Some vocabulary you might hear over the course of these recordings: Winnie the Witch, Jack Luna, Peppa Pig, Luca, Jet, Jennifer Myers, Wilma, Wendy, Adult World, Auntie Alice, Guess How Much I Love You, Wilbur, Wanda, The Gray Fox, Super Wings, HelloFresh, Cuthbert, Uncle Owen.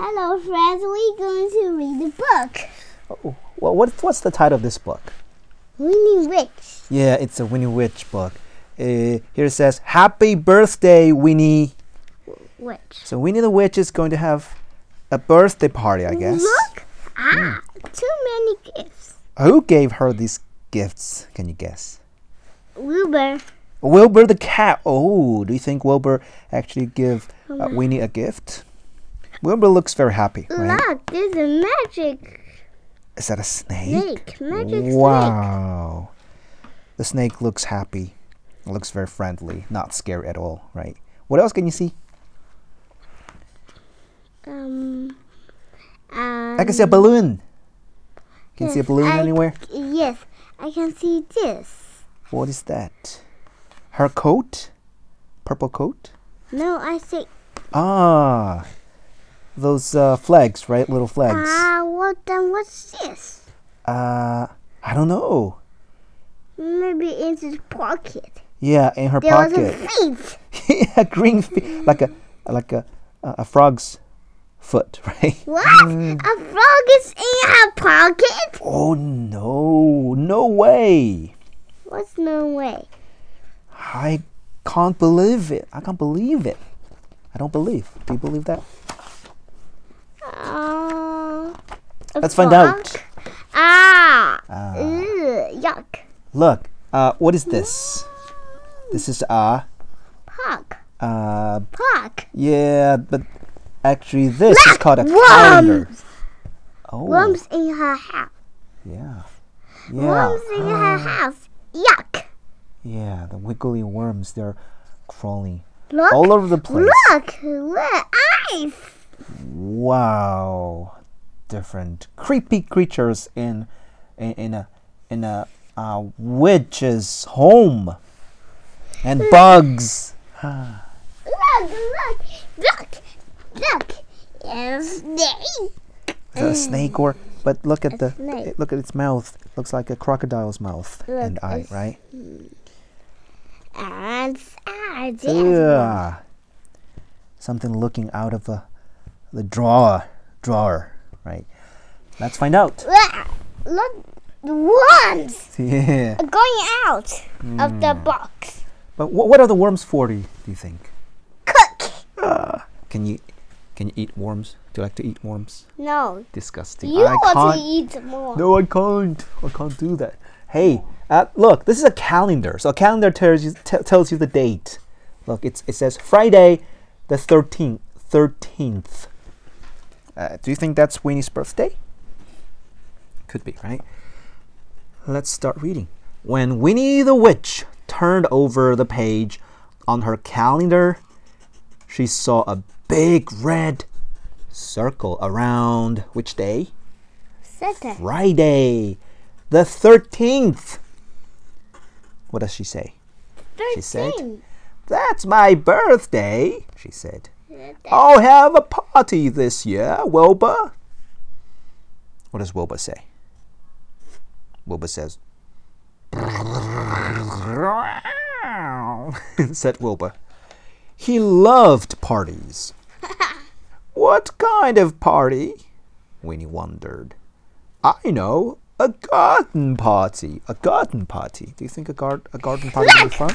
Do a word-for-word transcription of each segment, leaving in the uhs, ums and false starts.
Hello, friends. We're going to read a book. Oh, well, what, what's the title of this book? Winnie the Witch. Yeah, it's a Winnie the Witch book. Uh, here it says, Happy Birthday, Winnie Witch. So Winnie the Witch is going to have a birthday party, I guess. Look, ah, mm. too many gifts. Who gave her these gifts? Can you guess? Wilbur. Wilbur the cat. Oh, do you think Wilbur actually gave uh, Winnie a gift? Wilbur looks very happy, right? Look, there's a magic. Is that a snake? Snake, magic snake. Wow. The snake looks happy. It looks very friendly, not scary at all, right? What else can you see? Um, um I can see a balloon. Can yes, you see a balloon I anywhere? Yes, I can see this. What is that? Her coat? Purple coat? No, I see. Ah, those uh, flags, right? Little flags. Ah, uh, what then? What's this? Uh, I don't know. Maybe in his pocket. Yeah, in her there pocket. There was a feet. Yeah, green feet, like a like a a frog's foot, right? What? Mm. A frog is in her pocket? Oh no! No way! What's no way? I can't believe it. I can't believe it. I don't believe. Do you believe that? Uh, Let's find out. Ah! ah. Ew, yuck. Look, uh, what is this? Mm. This is a... Puck. Uh, Puck. Yeah, but actually this Look, is called a worms. calendar. Oh. Worms in her house. Yeah. yeah. Worms in uh. her house. Yuck. Yeah, the wiggly worms, they're crawling look, all over the place. Look, look, eyes! Wow, different creepy creatures in in, in a in a uh, witch's home, and bugs. Look, look, look, look! A snake. Is that a snake or? But look at a the snake. look at its mouth. It looks like a crocodile's mouth look, and eye, right? And side, yes. Yeah. Something looking out of a, the drawer, drawer, right? Let's find out. Look, the worms yeah. are going out mm. of the box. But wh what are the worms for, do you, do you think? Cook. Uh, can you can you eat worms? Do you like to eat worms? No. Disgusting. You I want to eat more. No, I can't. I can't do that. Hey. Uh, look, this is a calendar. So a calendar tells you, t tells you the date. Look, it's, it says Friday the thirteenth. thirteenth. Uh, do you think that's Winnie's birthday? Could be, right? Let's start reading. When Winnie the Witch turned over the page on her calendar, she saw a big red circle around which day? Saturday. Friday the thirteenth. What does she say? thirteen. She said, "That's my birthday," she said. "I'll have a party this year, Wilbur." What does Wilbur say? Wilbur says, said Wilbur. He loved parties. "What kind of party?" Winnie wondered. "I know. A garden party. A garden party. Do you think a, gar a garden party would be fun?"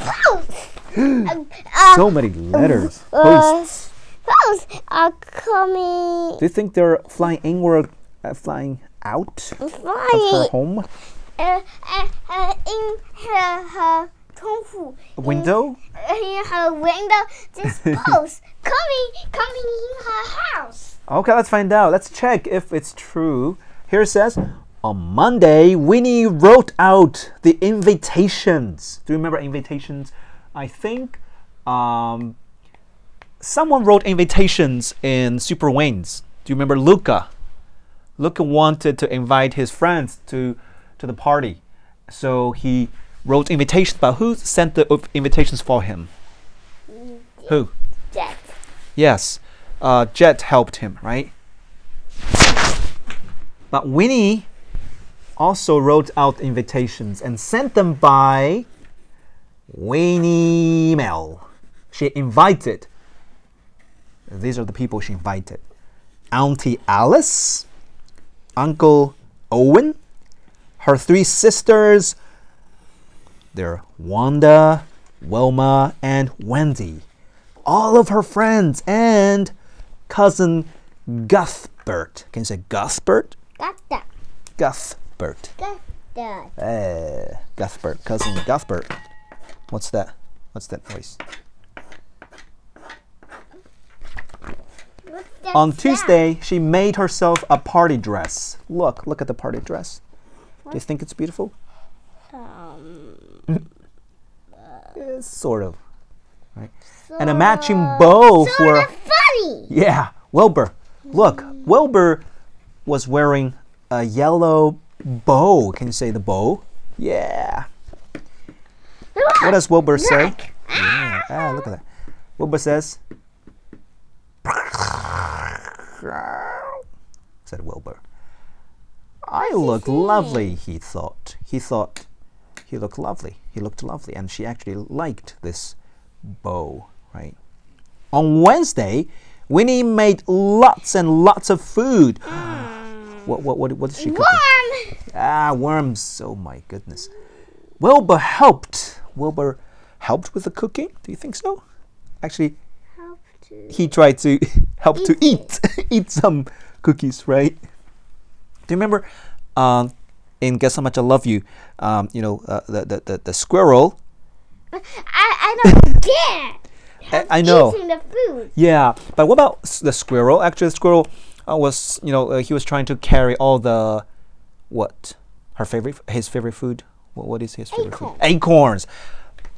um, uh, so many letters. Uh, Hosts. Hosts are coming. Do you think they're flying inward, uh, flying out flying. of her home? Uh, uh, uh, in her, her tomb. Window? In, in her window. This post coming, coming in her house. Okay, let's find out. Let's check if it's true. Here it says, on Monday, Winnie wrote out the invitations. Do you remember invitations? I think um, someone wrote invitations in Super Wings. Do you remember Luca? Luca wanted to invite his friends to, to the party. So he wrote invitations, but who sent the invitations for him? Who? Jet. Yes, uh, Jet helped him, right? But Winnie also wrote out invitations and sent them by Winnie mail. She invited. These are the people she invited. Auntie Alice, Uncle Owen, her three sisters, they're Wanda, Wilma, and Wendy, all of her friends, and cousin Cuthbert. Can you say Cuthbert? Cuthbert. Cuthbert. Cuthbert. Hey, Cuthbert. Cousin Cuthbert. What's that? What's that noise? On Tuesday, she made herself a party dress. Look, look at the party dress. What? Do you think it's beautiful? Um, uh, sort of. Right? So and a matching bow sort for... Sort of funny! Yeah, Wilbur. Look, Wilbur was wearing a yellow bow. Can you say the bow? Yeah. Look, what does Wilbur look. say? Yeah. Ah, look at that. Wilbur says... said Wilbur. I look lovely, he thought. He thought he looked lovely. He looked lovely. And she actually liked this bow, right? On Wednesday, Winnie made lots and lots of food. Mm. What, what, what, what is she cooking? Worm! Ah, worms. Oh my goodness. Wilbur helped. Wilbur helped with the cooking? Do you think so? Actually, he tried to help eat to eat eat some cookies, right? Do you remember um, in Guess How Much I Love You? Um, you know uh, the, the the the squirrel. I I don't dare. I, I know. Eating the food. Yeah, but what about the squirrel? Actually, the squirrel uh, was you know uh, he was trying to carry all the what her favorite his favorite food. What what is his favorite Acorn. food? Acorns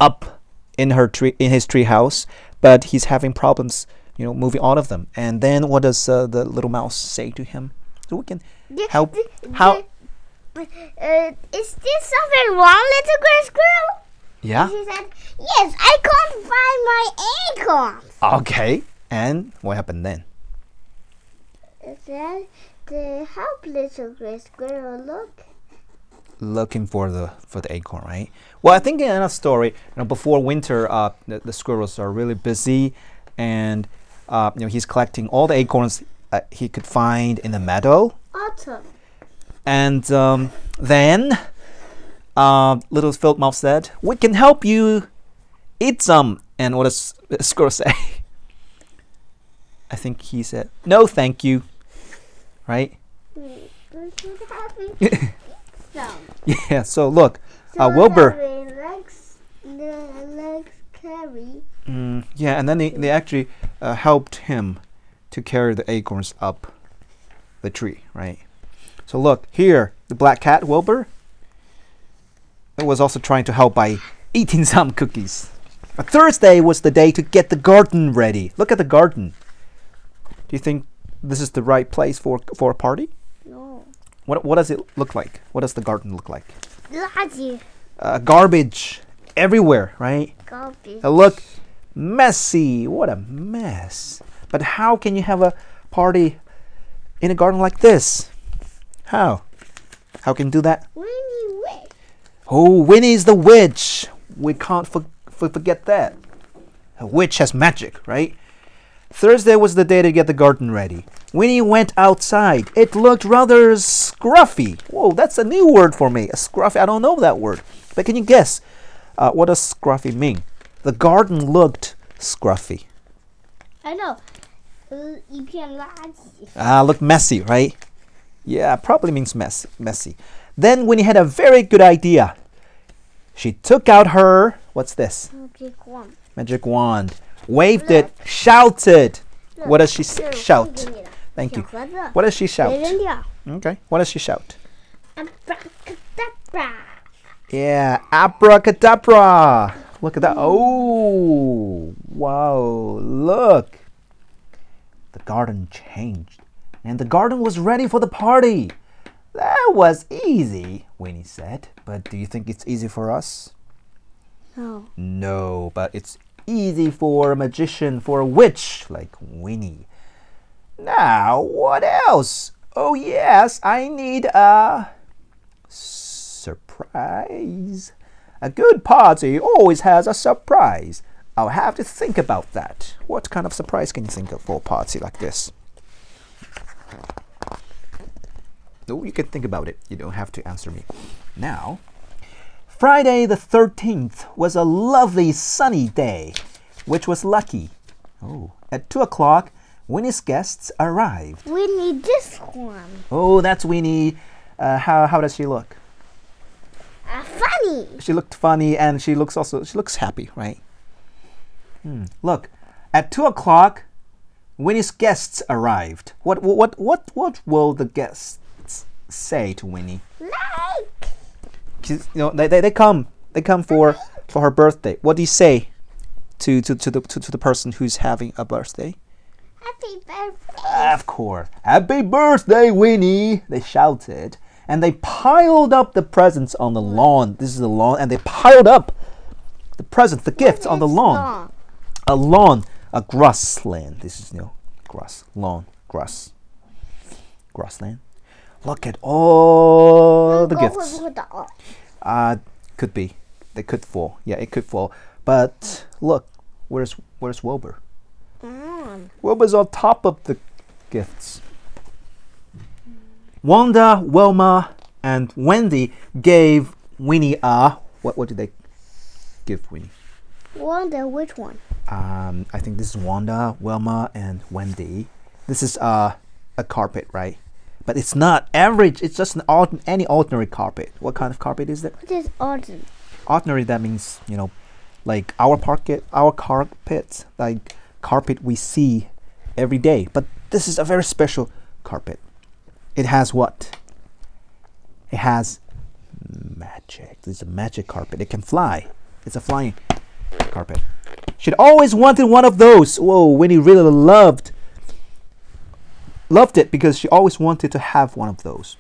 up in her tree in his tree house. But he's having problems, you know, moving all of them. And then what does uh, the little mouse say to him? So we can the, help. The, How? The, uh, is there something wrong, little gray squirrel? Yeah. He said, yes, I can't find my acorns. Okay. And what happened then? Then the help little gray squirrel look. Looking for the for the acorn, right? Well, I think in our story, you know, before winter, uh, the, the squirrels are really busy, and uh, you know, he's collecting all the acorns uh, he could find in the meadow. Autumn. And um, then, uh, little field mouse said, "We can help you eat some." And what does the squirrel say? I think he said, "No, thank you." Right? Yeah, so look, so uh, Wilbur. Legs, legs carry. Mm, yeah, and then they, they actually uh, helped him to carry the acorns up the tree, right? So look, here, the black cat, Wilbur, it was also trying to help by eating some cookies. But Thursday was the day to get the garden ready. Look at the garden. Do you think this is the right place for, for a party? No. What what does it look like? What does the garden look like? Uh, garbage everywhere, right? Garbage. Now look, messy. What a mess. But how can you have a party in a garden like this? How? How can you do that? Winnie Witch. Oh, Winnie's the witch. We can't for, for forget that. A witch has magic, right? Thursday was the day to get the garden ready. Winnie went outside. It looked rather scruffy. Whoa, that's a new word for me. A scruffy, I don't know that word. But can you guess uh, what does scruffy mean? The garden looked scruffy. I know. Ah, looked messy, right? Yeah, probably means mess, messy. Then Winnie had a very good idea. She took out her, what's this? Magic wand. Magic wand. Waved Look. it, shouted. Look. What does she s shout? Thank you. What does she shout? Okay. What does she shout? Abracadabra. Yeah, abracadabra. Look at that. Oh, wow. Look. The garden changed. And the garden was ready for the party. That was easy, Winnie said. But do you think it's easy for us? No. No, but it's easy for a magician, for a witch like Winnie. Now, what else? Oh yes, I need a surprise. A good party always has a surprise. I'll have to think about that. What kind of surprise can you think of for a party like this? You can think about it. You don't have to answer me. Now, Friday the thirteenth was a lovely sunny day, which was lucky. Oh, at two o'clock, Winnie's guests arrived. Winnie, this one. Oh, that's Winnie. Uh, how, how does she look? Uh, funny. She looked funny, and she looks also, she looks happy, right? Hmm. Look, at two o'clock, Winnie's guests arrived. What, what, what, what will the guests say to Winnie? Like. You know, they, they, they come, they come for, for her birthday. What do you say to, to, to, the, to, to the person who's having a birthday? Happy birthday. Of course. Happy birthday, Winnie, they shouted. And they piled up the presents on the lawn. This is the lawn. And they piled up the presents, the gifts on the lawn. lawn. A lawn, a grassland. This is, you know, grass, lawn, grass, grassland. Look at all the gifts. Uh, could be. They could fall. Yeah, it could fall. But look, where's, where's Wilbur? Mm. Wilbur's on top of the gifts. Wanda, Wilma, and Wendy gave Winnie a... What, what did they give Winnie? Wanda, which one? Um, I think this is Wanda, Wilma, and Wendy. This is uh, a carpet, right? But it's not average. It's just an ordin any ordinary carpet. What kind of carpet is that? What is ordinary? Ordinary, that means, you know, like our parquet, our carpet, like carpet we see every day. But this is a very special carpet. It has what? It has magic. It's a magic carpet. It can fly. It's a flying carpet. She'd always wanted one of those. Whoa, Winnie really loved loved it because she always wanted to have one of those.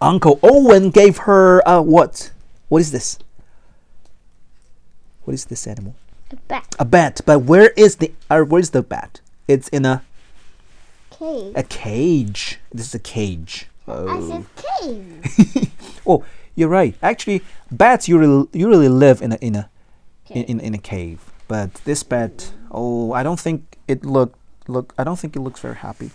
Uncle Owen gave her uh, what? What is this? What is this animal? A bat. A bat. But where is the? Uh, where is the bat? It's in a. Cage. A cage. This is a cage. Oh. I said cage. Oh, you're right. Actually, bats usually usually live in a in a in, in in a cave. But this bat, oh, I don't think it look look. I don't think it looks very happy.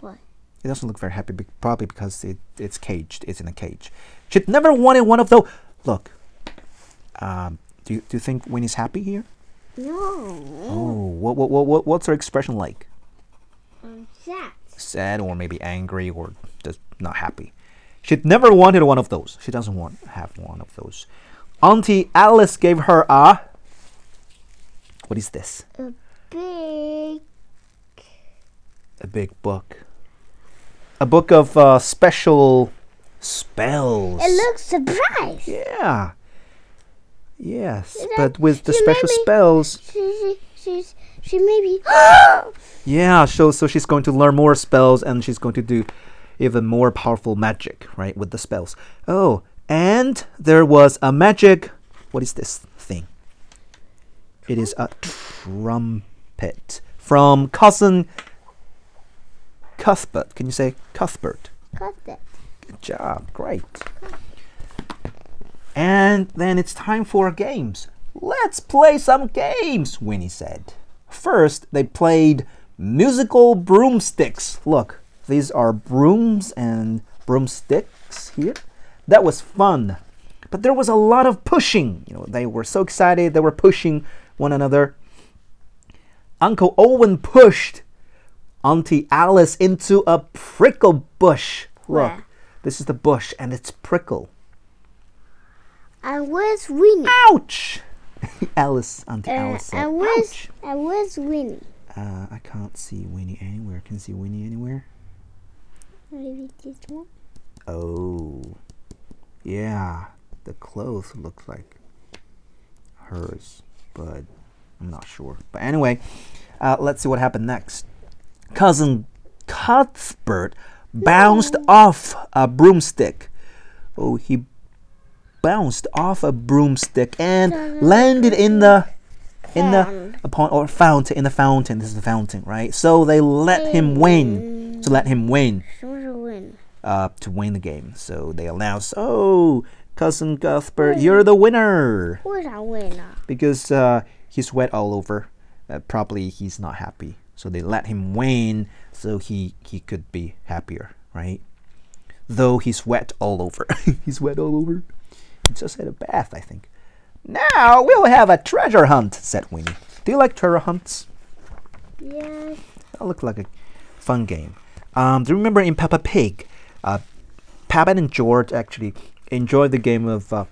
What? It doesn't look very happy, be probably because it it's caged. It's in a cage. She'd never wanted one of those. Look. Um. Do you do you think Winnie's happy here? No. Oh. What what what what what's her expression like? Um. Sad. Sad or maybe angry or just not happy. She'd never wanted one of those. She doesn't want to have one of those. Auntie Alice gave her a... What is this? A big... A big book. A book of uh, special spells. It looks surprised. Yeah. Yes, you know, but with the special spells... She, she, she, She maybe. Yeah, so, so she's going to learn more spells and she's going to do even more powerful magic, right, with the spells. Oh, and there was a magic. What is this thing? It is a trumpet from cousin Cuthbert. Can you say Cuthbert? Cuthbert. Good job. Great. And then it's time for games. Let's play some games, Winnie said. First, they played musical broomsticks. Look, these are brooms and broomsticks here. That was fun. But there was a lot of pushing. You know, they were so excited. They were pushing one another. Uncle Owen pushed Auntie Alice into a prickle bush. Look, Where? This is the bush and it's prickle. And where's Winnie? Ouch! Alice, Auntie uh, Alice. Said, I wish, I wish Winnie. Uh, I can't see Winnie anywhere. Can you see Winnie anywhere? Maybe this one. Oh, yeah. The clothes look like hers, but I'm not sure. But anyway, uh, let's see what happened next. Cousin Cuthbert bounced no. off a broomstick. Oh, he. Bounced off a broomstick and landed in the in the upon or fountain in the fountain. This is the fountain, right? So they let him win. So let him win. Uh, to win the game. So they announced, "Oh, cousin Cuthbert, you're the winner." Who's a winner? Because uh, he sweat all over. Uh, probably he's not happy. So they let him win, so he he could be happier, right? though he's wet all over. He's wet all over? He just had a bath, I think. Now we'll have a treasure hunt, said Winnie. Do you like treasure hunts? Yeah. That looked like a fun game. Um, do you remember in Peppa Pig, uh, Peppa and George actually enjoyed the game of uh,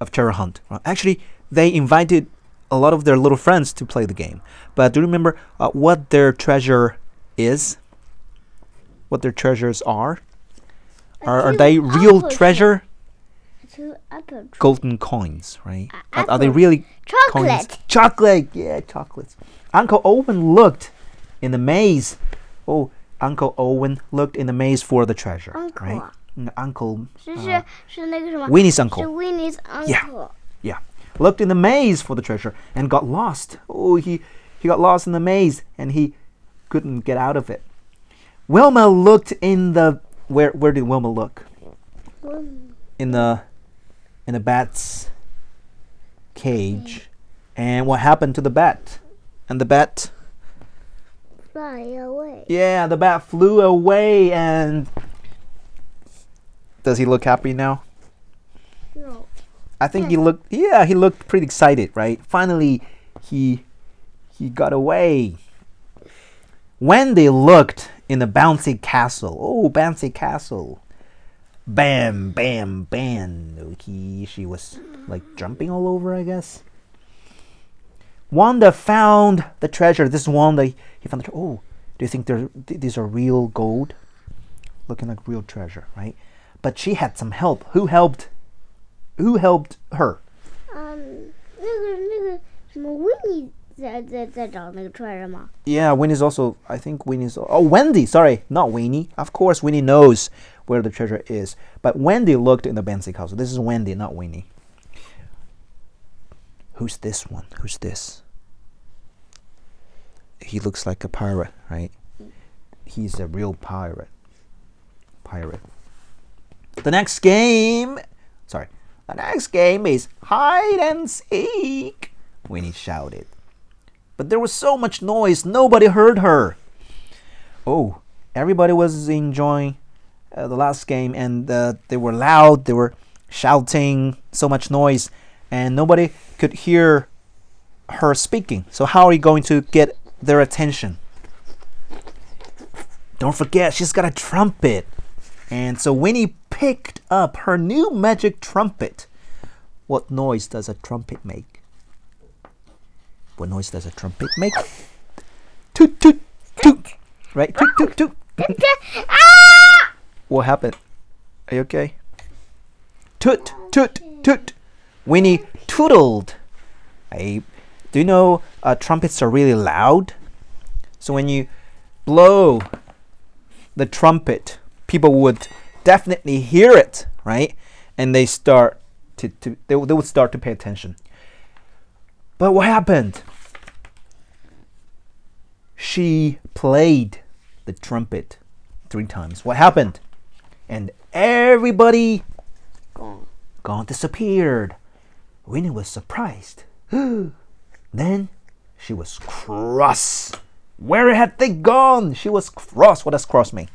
of treasure hunt. Actually, they invited a lot of their little friends to play the game. But do you remember uh, what their treasure is? What their treasures are? Are, are they real treasure? Two apple golden coins, right? Uh, are they really chocolate? Coins? Chocolate, yeah, chocolates. Uncle Owen looked in the maze. Oh, Uncle Owen looked in the maze for the treasure, uncle. Right? Uncle. Uh, Winnie's uncle. Winnie's uncle. Yeah, yeah. Looked in the maze for the treasure and got lost. Oh, he he got lost in the maze and he couldn't get out of it. Wilma looked in the where? Where did Wilma look? In the in the bat's cage. And what happened to the bat? And the bat? Fly away. Yeah, the bat flew away. And does he look happy now? No. I think yeah. he looked. Yeah, he looked pretty excited, right? Finally, he he got away. Wendy looked in the bouncy castle. Oh, bouncy castle! Bam, bam, bam! He, she was like jumping all over, I guess. Wanda found the treasure. This is Wanda. He found the treasure. Oh, do you think they're, th these are real gold? Looking like real treasure, right? But she had some help. Who helped? Who helped her? Um, 那个那个什么 Winnie 在在在找那个 treasure 吗？ Yeah, Winnie's also. I think Winnie's. Oh, Wendy. Sorry, not Winnie. Of course, Winnie knows where the treasure is. But Wendy looked in the bouncy castle. This is Wendy, not Winnie. Who's this one? Who's this? He looks like a pirate, right? He's a real pirate. Pirate. The next game, sorry, the next game is hide and seek, Winnie shouted. But there was so much noise, nobody heard her. Oh, everybody was enjoying uh, the last game, and uh, they were loud, they were shouting, so much noise. And nobody could hear her speaking. So how are you going to get their attention? Don't forget, she's got a trumpet. And so Winnie picked up her new magic trumpet. What noise does a trumpet make? What noise does a trumpet make? Toot, toot, toot. Right? Toot, toot, toot. What happened? Are you okay? Toot, toot, toot. Winnie tootled. I, do you know uh, trumpets are really loud? So when you blow the trumpet, people would definitely hear it, right? And they start to, to they, they would start to pay attention. But what happened? She played the trumpet three times. What happened? And everybody gone disappeared. Winnie was surprised. Then she was cross. Where had they gone? She was cross. What does cross mean?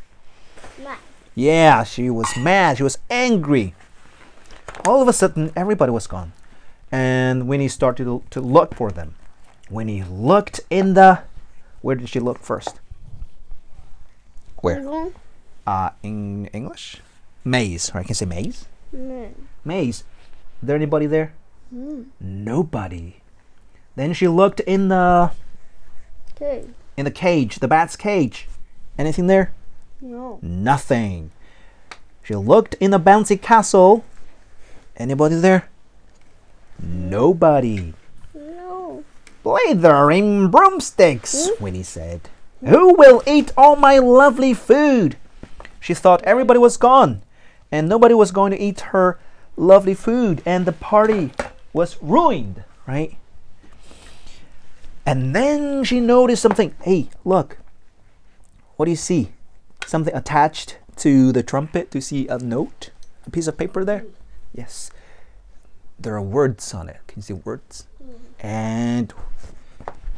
Mad. Yeah, she was mad. She was angry. All of a sudden, everybody was gone. And Winnie started to, to look for them. Winnie looked in the... Where did she look first? Where? Mm-hmm. Uh, in English? Maze. Right? Can you say maze? Mm. Maze. Is there anybody there? Mm. Nobody. Then she looked in the cage. in the cage, the bat's cage. Anything there? No. Nothing. She looked in the bouncy castle. Anybody there? Nobody. No. Blithering broomsticks, mm? Winnie said. Mm. Who will eat all my lovely food? She thought everybody was gone, and nobody was going to eat her lovely food, and the party was ruined, right? And then she noticed something. Hey, look. What do you see? Something attached to the trumpet. Do you see a note? A piece of paper there? Yes. There are words on it. Can you see words? And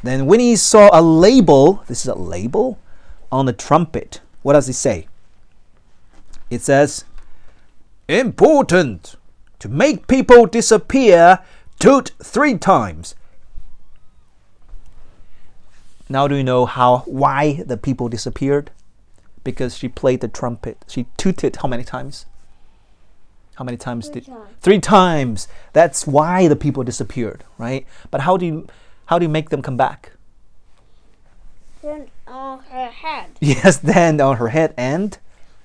then Winnie saw a label. This is a label on the trumpet. What does it say? It says, important to make people disappear, toot three times. Now do you know how why the people disappeared? Because she played the trumpet. She tooted how many times? How many times did? Three times. That's why the people disappeared, right? But how do you how do you make them come back? Stand on her head. Yes, stand on her head and.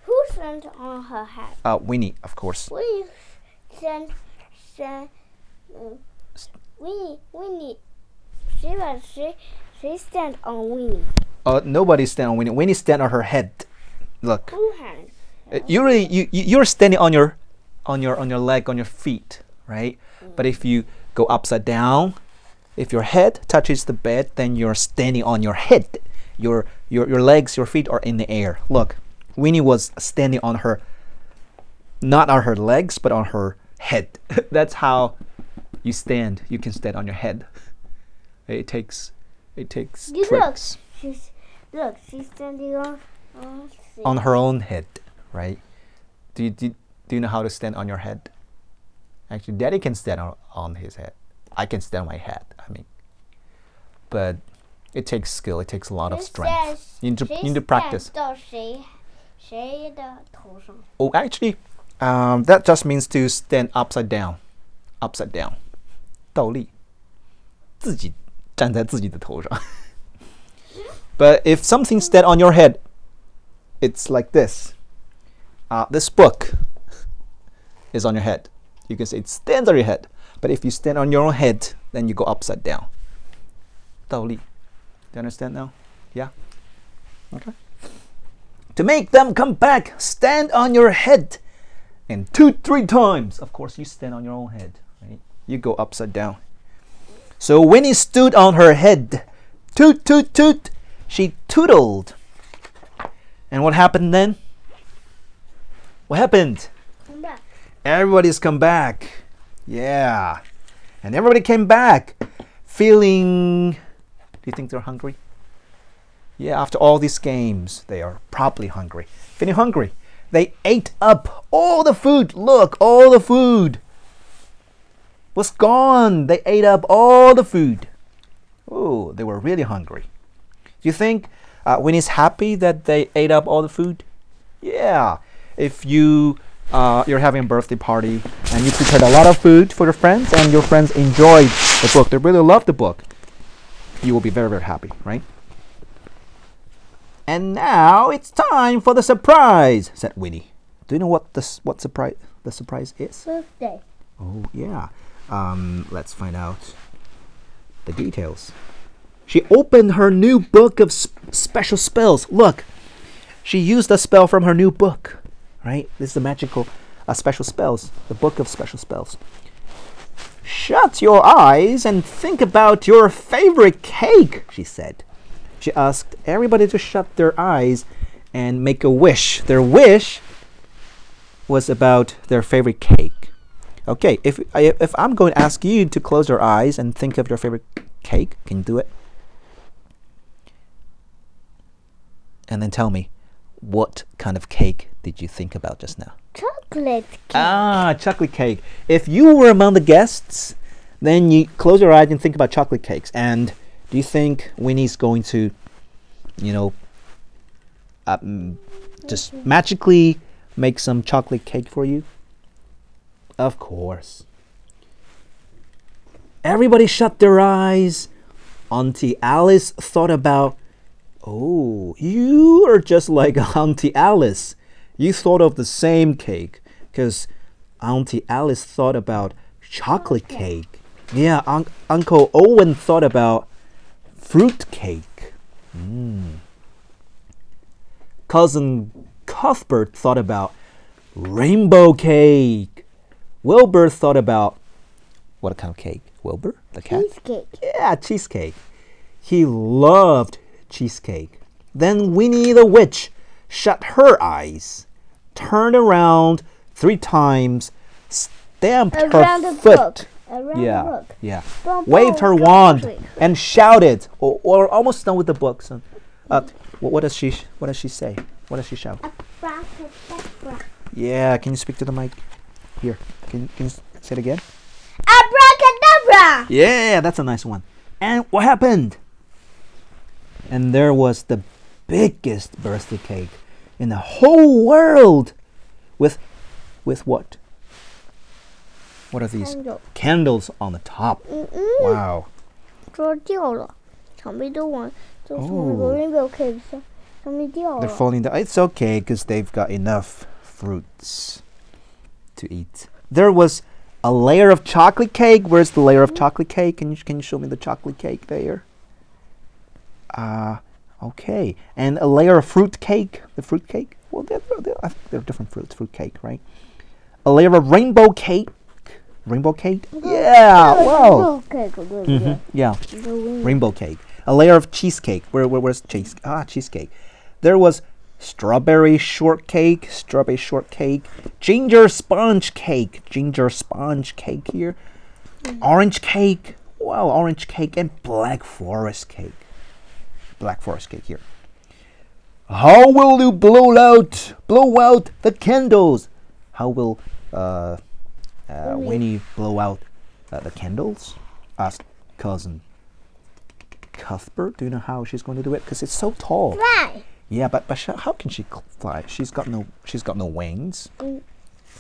Who stand on her head? Uh, Winnie, of course. Winnie stand stand. Um, Winnie Winnie. She was she she stand on Winnie. Uh, nobody stand on Winnie. Winnie stand on her head. Look. Who hand? Uh, you really you you're standing on your. On your on your leg, on your feet, right? Mm. But if you go upside down, if your head touches the bed, then you're standing on your head. Your your your legs, your feet are in the air. Look, Winnie was standing on her, not on her legs, but on her head. That's how you stand. You can stand on your head. It takes it takes you tricks. Look, she's, look, she's standing on on, on her own head, right? Do you do? Do you know how to stand on your head? Actually, Daddy can stand on, on his head. I can stand on my head, I mean. But it takes skill. It takes a lot of strength. You need to, you need to practice. Oh, actually, um, that just means to stand upside down. Upside down. 倒立. 自己站在自己的头上. But if something stands on your head, it's like this. Uh, this book. Is on your head. You can say it stands on your head. But if you stand on your own head, then you go upside down. 倒立. Do you understand now? Yeah? Okay. To make them come back, stand on your head. And two, three times. Of course, you stand on your own head. Right? You go upside down. So Winnie stood on her head. Toot, toot, toot. She tootled. And what happened then? What happened? Everybody's come back. Yeah. And everybody came back feeling... Do you think they're hungry? Yeah, after all these games, they are probably hungry. Feeling hungry. They ate up all the food. Look, all the food was gone. They ate up all the food. Oh, they were really hungry. Do you think uh, Winnie's happy that they ate up all the food? Yeah. If you... Uh, you're having a birthday party and you prepared a lot of food for your friends and your friends enjoyed the book. They really loved the book. You will be very, very happy, right? And now it's time for the surprise, said Winnie. Do you know what the, what surprise, the surprise is? Birthday. Oh, yeah. Um, let's find out the details. She opened her new book of sp- special spells. Look, she used a spell from her new book. Right? This is the magical uh, special spells, the book of special spells. Shut your eyes and think about your favorite cake, she said. She asked everybody to shut their eyes and make a wish. Their wish was about their favorite cake. Okay, if, I, if I'm going to ask you to close your eyes and think of your favorite cake, can you do it? And then tell me, what kind of cake did you think about just now? Chocolate cake. Ah, chocolate cake. If you were among the guests, then you close your eyes and think about chocolate cakes. And do you think Winnie's going to, you know, um, just mm-hmm. magically make some chocolate cake for you? Of course. Everybody shut their eyes. Auntie Alice thought about, oh, you are just like Auntie Alice. You thought of the same cake because Auntie Alice thought about chocolate cake. Yeah, un- Uncle Owen thought about fruit cake. Mm. Cousin Cuthbert thought about rainbow cake. Wilbur thought about what kind of cake? Wilbur, the cat? Cheesecake. Yeah, cheesecake. He loved cheesecake. Then Winnie the Witch shut her eyes, turned around three times, stamped around her foot, around yeah, the book. yeah, Bum, waved her wand tree. and shouted, or, or almost done with the book. So, uh, what, what does she? What does she say? What does she shout? Abracadabra. Yeah, can you speak to the mic? Here, can, can you say it again? Abracadabra! Yeah, that's a nice one. And what happened? And there was the biggest birthday cake in the whole world. With, with what? What are these? Candle. Candles on the top. Mm-mm. Wow. 这掉了 They're falling down. It's okay because they've got enough fruits to eat. There was a layer of chocolate cake. Where's the layer of chocolate cake? Can you, can you show me the chocolate cake there? Uh, okay. And a layer of fruit cake. The fruit cake? Well, they're, they're, they're different fruits. Fruit cake, right? A layer of rainbow cake. Rainbow cake? Yeah! Wow! Mm-hmm. Yeah. Rainbow cake. A layer of cheesecake. Where, where, where's cheese? Ah, cheesecake. There was strawberry shortcake, strawberry shortcake, ginger sponge cake, ginger sponge cake here, orange cake. Wow, orange cake and black forest cake. Black forest cake here. How will you blow out, blow out the candles? How will uh, uh, Winnie blow out uh, the candles? Asked cousin Cuthbert. Do you know how she's going to do it? Because it's so tall. Fly. Yeah, but but sh how can she fly? She's got no she's got no wings. Mm.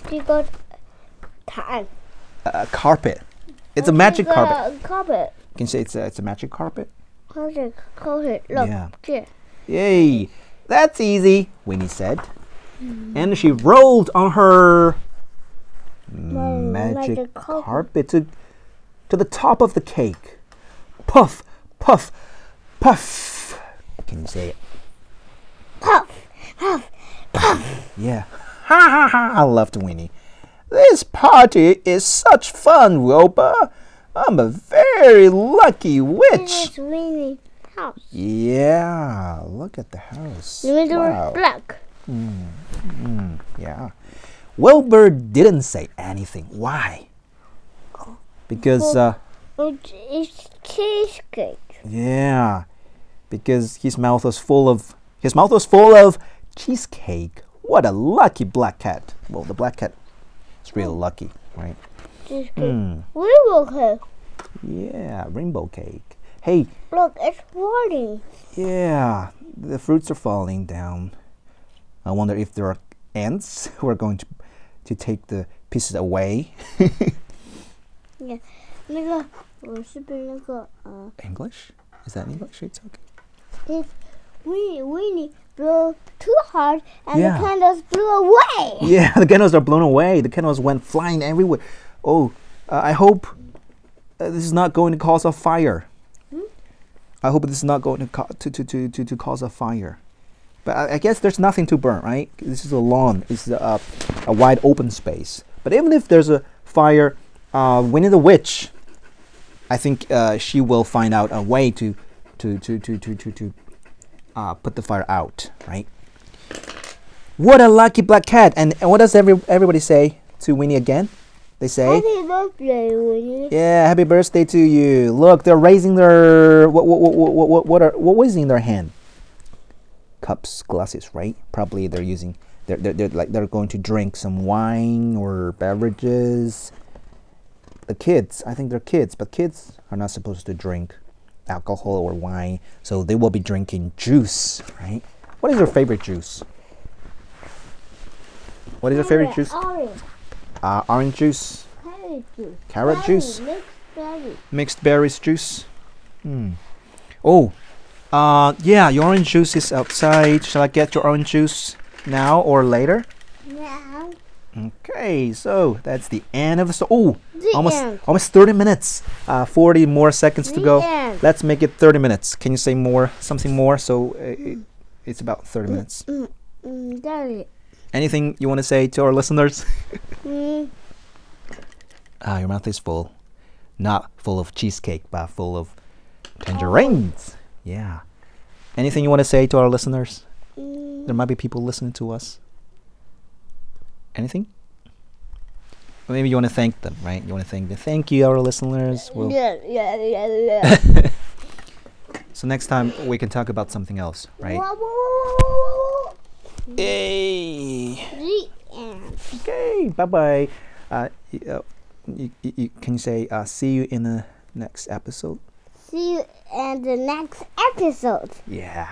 She got time. A carpet. It's oh, a magic carpet. A carpet. Can you say it's a, it's a magic carpet? Magic carpet. Look. Yeah. Here. Yay! That's easy, Winnie said, mm. and she rolled on her no, magic, magic carpet, carpet to to the top of the cake. Puff. Puff, puff. Can you say it? Puff, puff, puff. Yeah. Ha ha ha. I loved Winnie. This party is such fun, Wilbur. I'm a very lucky witch. This is Winnie's house. Yeah. Look at the house. The window is black. Mm, mm, yeah. Wilbur didn't say anything. Why? Because. Uh, it's cheesecake. Yeah, because his mouth was full of his mouth was full of cheesecake. What a lucky black cat! Well, the black cat is really lucky, right? Cheesecake, mm. rainbow cake. Yeah, rainbow cake. Hey, look, it's falling. Yeah, the fruits are falling down. I wonder if there are ants who are going to to take the pieces away. Yeah. English? Is that English? It's okay. If Winnie, Winnie blew too hard and yeah. the candles blew away. Yeah, the candles are blown away. The candles went flying everywhere. Oh, uh, I hope uh, this is not going to cause a fire. Hmm? I hope this is not going to, co to, to, to, to, to cause a fire. But I, I guess there's nothing to burn, right? This is a lawn. It's a, a wide open space. But even if there's a fire, uh, Winnie the Witch, I think uh, she will find out a way to to to to to to, to uh, put the fire out, right? What a lucky black cat! And, and what does every everybody say to Winnie again? They say, "Happy birthday, Winnie!" Yeah, happy birthday to you! Look, they're raising their what what what what what what are what is in their hand? Cups, glasses, right? Probably they're using they're they're, they're like they're going to drink some wine or beverages. The kids, I think they're kids, but kids are not supposed to drink alcohol or wine, so they will be drinking juice, right? What is your favorite juice? What is your favorite juice? Orange. Uh, orange juice. Carrot juice. Carrot berry, juice. Mixed berries. Mixed berries juice. Hmm. Oh, uh, yeah, your orange juice is outside. Shall I get your orange juice now or later? Now. Okay, so that's the end of the story. Oh, almost end. almost thirty minutes. Uh, forty more seconds the to go. End. Let's make it thirty minutes. Can you say more, something more? So uh, it, it's about thirty minutes. Mm, mm, mm, got it. Anything you want to say to our listeners? mm. uh, your mouth is full, not full of cheesecake, but full of tangerines. Oh. Yeah. Anything you want to say to our listeners? Mm. There might be people listening to us. Anything? Or maybe you want to thank them, right? You want to thank them. Thank you, our listeners. We'll yeah, yeah, yeah, yeah. So next time we can talk about something else, right? Hey. Okay, bye-bye. Uh, uh, you, you, you can say uh, see you in the next episode. See you in the next episode. Yeah.